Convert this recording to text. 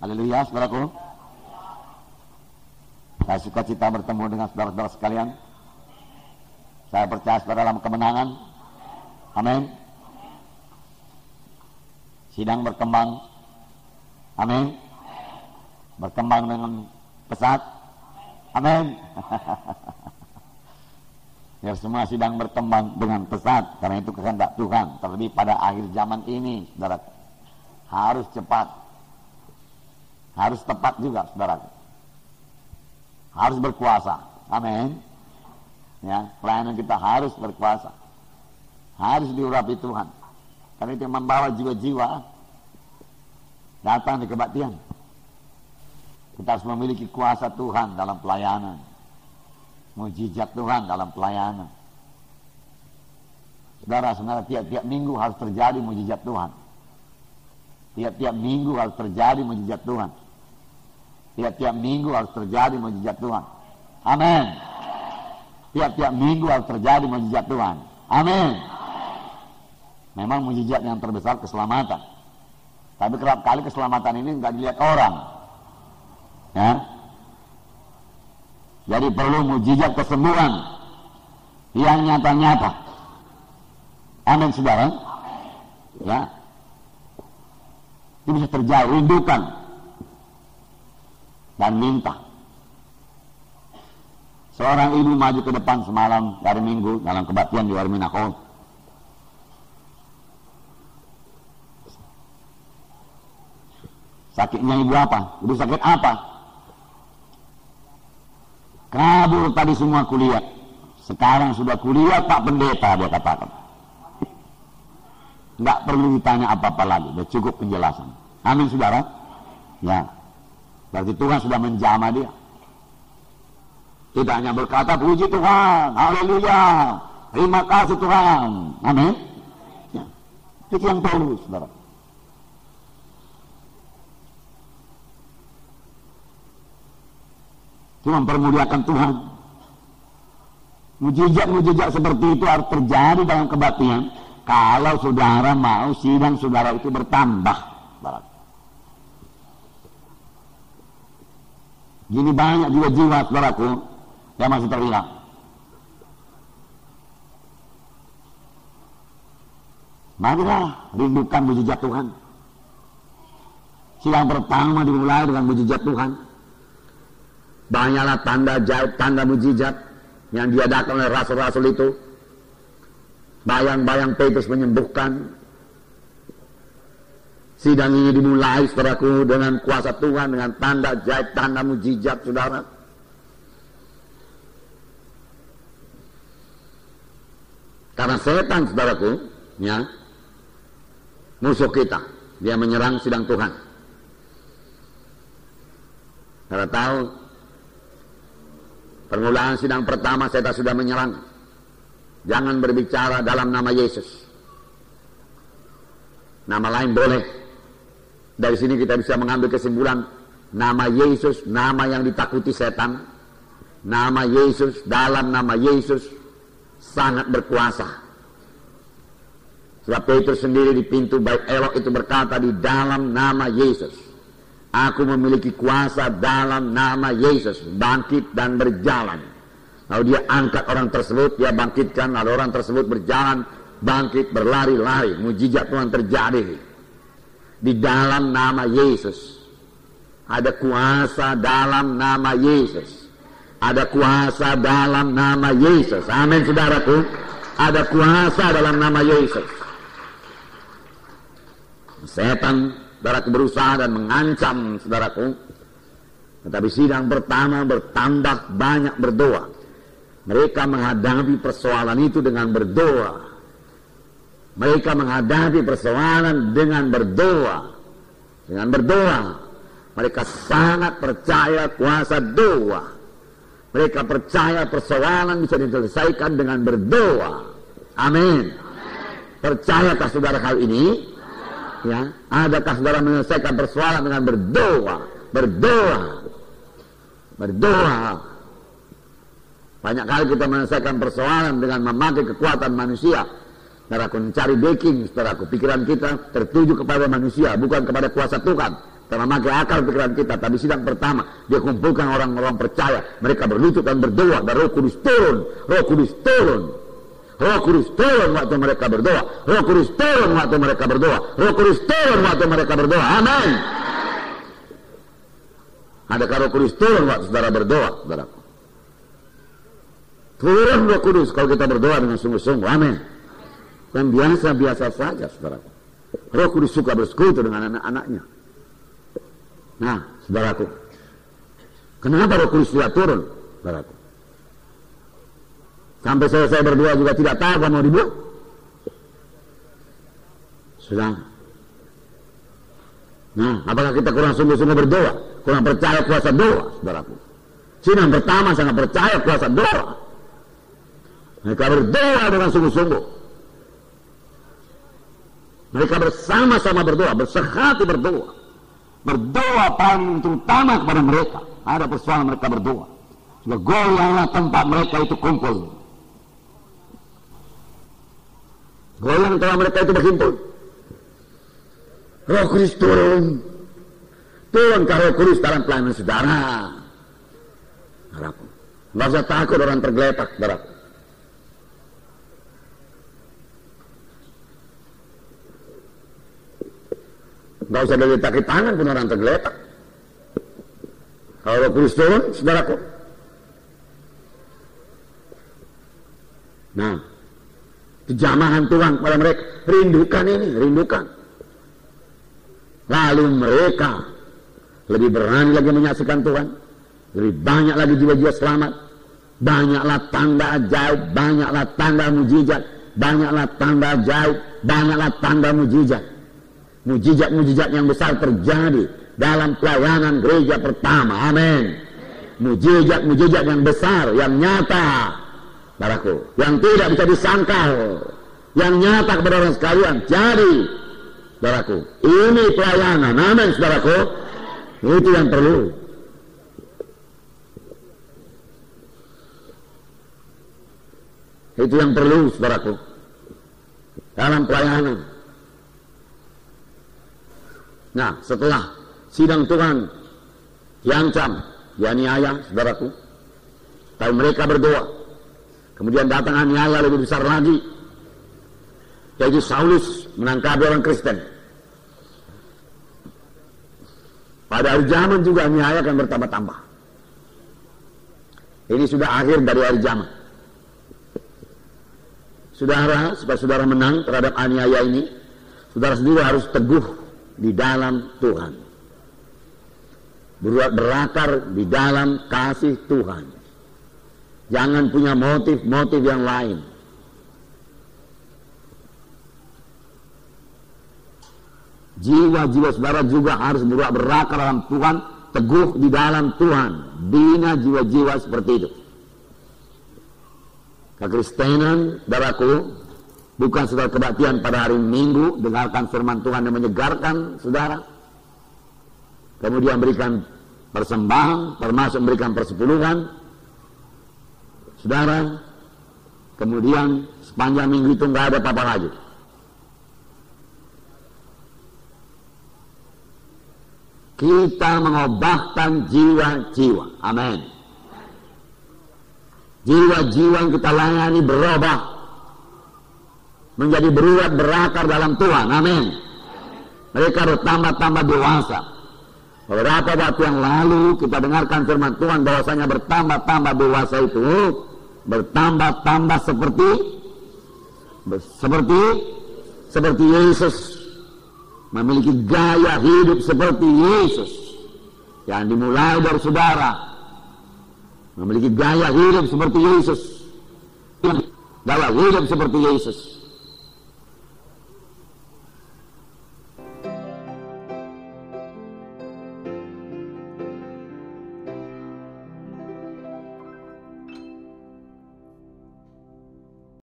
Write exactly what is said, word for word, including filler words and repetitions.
Haleluya, saudaraku. Saya suka cita bertemu dengan saudara-saudara sekalian. Saya percaya saudara dalam kemenangan. Amin. Sidang berkembang. Amin. Berkembang dengan pesat. Amin. Ya, semua sidang berkembang dengan pesat. Karena itu kehendak Tuhan. Terlebih pada akhir zaman ini, saudara. Harus cepat. Harus tepat juga, saudara. Harus berkuasa. Amin. Ya, pelayanan kita harus berkuasa. Harus diurapi Tuhan. Karena itu membawa jiwa-jiwa datang di kebaktian. Kita harus memiliki kuasa Tuhan dalam pelayanan. Mujizat Tuhan dalam pelayanan. Saudara-saudara, tiap-tiap minggu harus terjadi mujizat Tuhan. Tiap-tiap minggu harus terjadi mujizat Tuhan. Tiap-tiap minggu harus terjadi mujizat Tuhan. Amin. Tiap-tiap minggu harus terjadi mujizat Tuhan. Amin. Memang mujizat yang terbesar keselamatan. Tapi kerap kali keselamatan ini nggak dilihat orang. Ya. Jadi perlu mujizat kesembuhan yang nyata-nyata. Amin, saudara. Ya. Itu bisa terjadi, rindukan. Dan minta. Seorang ibu maju ke depan semalam hari Minggu dalam kebaktian di Warminako. Sakitnya ibu apa? Ibu sakit apa? Kabur tadi semua kuliah. Sekarang sudah kuliah Pak Pendeta, dia katakan. Nggak perlu ditanya apa-apa lagi, sudah cukup penjelasan. Amin, saudara. Ya. Berarti Tuhan sudah menjamah dia. Tidak hanya berkata puji Tuhan, haleluya, terima kasih Tuhan, amin. Ya. Itu yang perlu, saudara. Itu mempermuliakan Tuhan. Mujizat-mujizat seperti itu harus terjadi dalam kebaktian. Kalau saudara mau sidang saudara itu bertambah, saudara. Gini banyak jiwa-jiwa, saudaraku, yang masih terhilang. Marilah rindukan mujizat Tuhan. Sidang pertama dimulai dengan mujizat Tuhan. Banyaklah tanda jaib, tanda mujizat yang diadakan oleh rasul-rasul itu. Bayang-bayang Petrus menyembuhkan. Sidang ini dimulai, saudaraku, dengan kuasa Tuhan, dengan tanda jaib, tanda mujizat, saudara. Karena setan, saudaraku, ya, musuh kita, dia menyerang sidang Tuhan. Saudara tahu, permulaan sidang pertama setan sudah menyerang. Jangan berbicara dalam nama Yesus. Nama lain boleh. Dari sini kita bisa mengambil kesimpulan, nama Yesus, nama yang ditakuti setan, nama Yesus, dalam nama Yesus, sangat berkuasa. Sebab Petrus sendiri di pintu bait Allah itu berkata, di dalam nama Yesus, aku memiliki kuasa dalam nama Yesus, bangkit dan berjalan. Lalu dia angkat orang tersebut, dia bangkitkan, lalu orang tersebut berjalan, bangkit, berlari-lari, mujizat Tuhan terjadi. Di dalam nama Yesus ada kuasa, dalam nama Yesus ada kuasa, dalam nama Yesus, amin saudaraku, ada kuasa dalam nama Yesus. Setan, saudaraku, berusaha dan mengancam, saudaraku, tetapi sidang pertama bertambah banyak berdoa. Mereka menghadapi persoalan itu dengan berdoa. Mereka menghadapi persoalan dengan berdoa. Dengan berdoa. Mereka sangat percaya kuasa doa. Mereka percaya persoalan bisa diselesaikan dengan berdoa. Amin. Percayakah saudara hal ini? Ya. Adakah saudara menyelesaikan persoalan dengan berdoa? Berdoa. Berdoa. Banyak kali kita menyelesaikan persoalan dengan memakai kekuatan manusia. Saudaraku, mencari backing, saudaraku, pikiran kita tertuju kepada manusia, bukan kepada kuasa Tuhan. Terutama akal-pikiran kita tadi sidang pertama, dia kumpulkan orang-orang percaya, mereka berlutut dan berdoa, dan Roh Kudus turun, Roh Kudus turun, Roh Kudus turun waktu mereka berdoa, Roh Kudus turun waktu mereka berdoa, Roh Kudus turun waktu mereka berdoa. Amin. Adakah Roh Kudus turun waktu saudara berdoa, saudara? Turun Roh Kudus kalau kita berdoa dengan sungguh-sungguh. Amin. Dan biasa-biasa saja, saudara. Roh Kudus suka bersekutu dengan anak-anaknya. Nah, saudaraku, kenapa Roh Kudus tidak turun, saudaraku? Sampai selesai berdoa juga tidak tahu apa mau dibuat. Sudah. Nah, apakah kita kurang sungguh-sungguh berdoa, kurang percaya kuasa doa, saudaraku? Sidang pertama sangat percaya kuasa doa. Mereka berdoa dengan sungguh-sungguh. Mereka bersama-sama berdoa, bersehati berdoa. Berdoa paling terutama kepada mereka. Ada persoalan mereka berdoa. Sudah goyanglah tempat mereka itu kumpul. Goyang tempat mereka itu berkumpul. Roh Kudus turun. Turunkah Roh Kudus dalam pelayanan saudara? Harapku. Nggak usah takut orang tergeletak, harapku. Nggak usah diletaki tangan pun orang tergeletak. Kalau Roh Kudus turun, saudaraku. Nah, kejamahan Tuhan kepada mereka. Rindukan ini, rindukan. Lalu mereka lebih berani lagi menyaksikan Tuhan. Lebih banyak lagi jiwa-jiwa selamat. Banyaklah tanda ajaib, banyaklah tanda mujizat. Banyaklah tanda ajaib, banyaklah tanda mujizat. Mujizat-mujizat yang besar terjadi dalam pelayanan gereja pertama. Amin. Mujizat-mujizat yang besar, yang nyata, baraku, yang tidak bisa disangkal, yang nyata kepada orang sekalian. Jadi, baraku, ini pelayanan. Amin, saudaraku. Itu yang perlu. Itu yang perlu, saudaraku, dalam pelayanan. Nah, setelah sidang Tuhan diancam, dianiaya, saudaraku. Tapi mereka berdoa. Kemudian datang aniaya lebih besar lagi, yaitu Saulus menangkapi orang Kristen. Pada hari zaman juga aniaya akan bertambah-tambah. Ini sudah akhir dari hari zaman. Saudara, supaya saudara menang terhadap aniaya ini, saudara sendiri harus teguh di dalam Tuhan, berbuat berakar di dalam kasih Tuhan. Jangan punya motif-motif yang lain. Jiwa-jiwa saudara juga harus berbuat berakar dalam Tuhan, teguh di dalam Tuhan. Bina jiwa-jiwa seperti itu. Kekristenan, saudaraku, bukan saudara kebaktian pada hari Minggu, dengarkan firman Tuhan yang menyegarkan saudara. Kemudian berikan persembahan, termasuk berikan persepuluhan, saudara. Kemudian sepanjang minggu itu nggak ada apa-apa lagi. Kita mengobahkan jiwa-jiwa. Amin. Jiwa-jiwa yang kita layani berubah, menjadi berurat berakar dalam Tuhan. Amin. Mereka bertambah-tambah dewasa. Beberapa waktu yang lalu kita dengarkan firman Tuhan bahwasanya bertambah-tambah dewasa itu bertambah-tambah seperti seperti seperti Yesus, memiliki gaya hidup seperti Yesus yang dimulai dari saudara, memiliki gaya hidup seperti Yesus, gaya hidup seperti Yesus.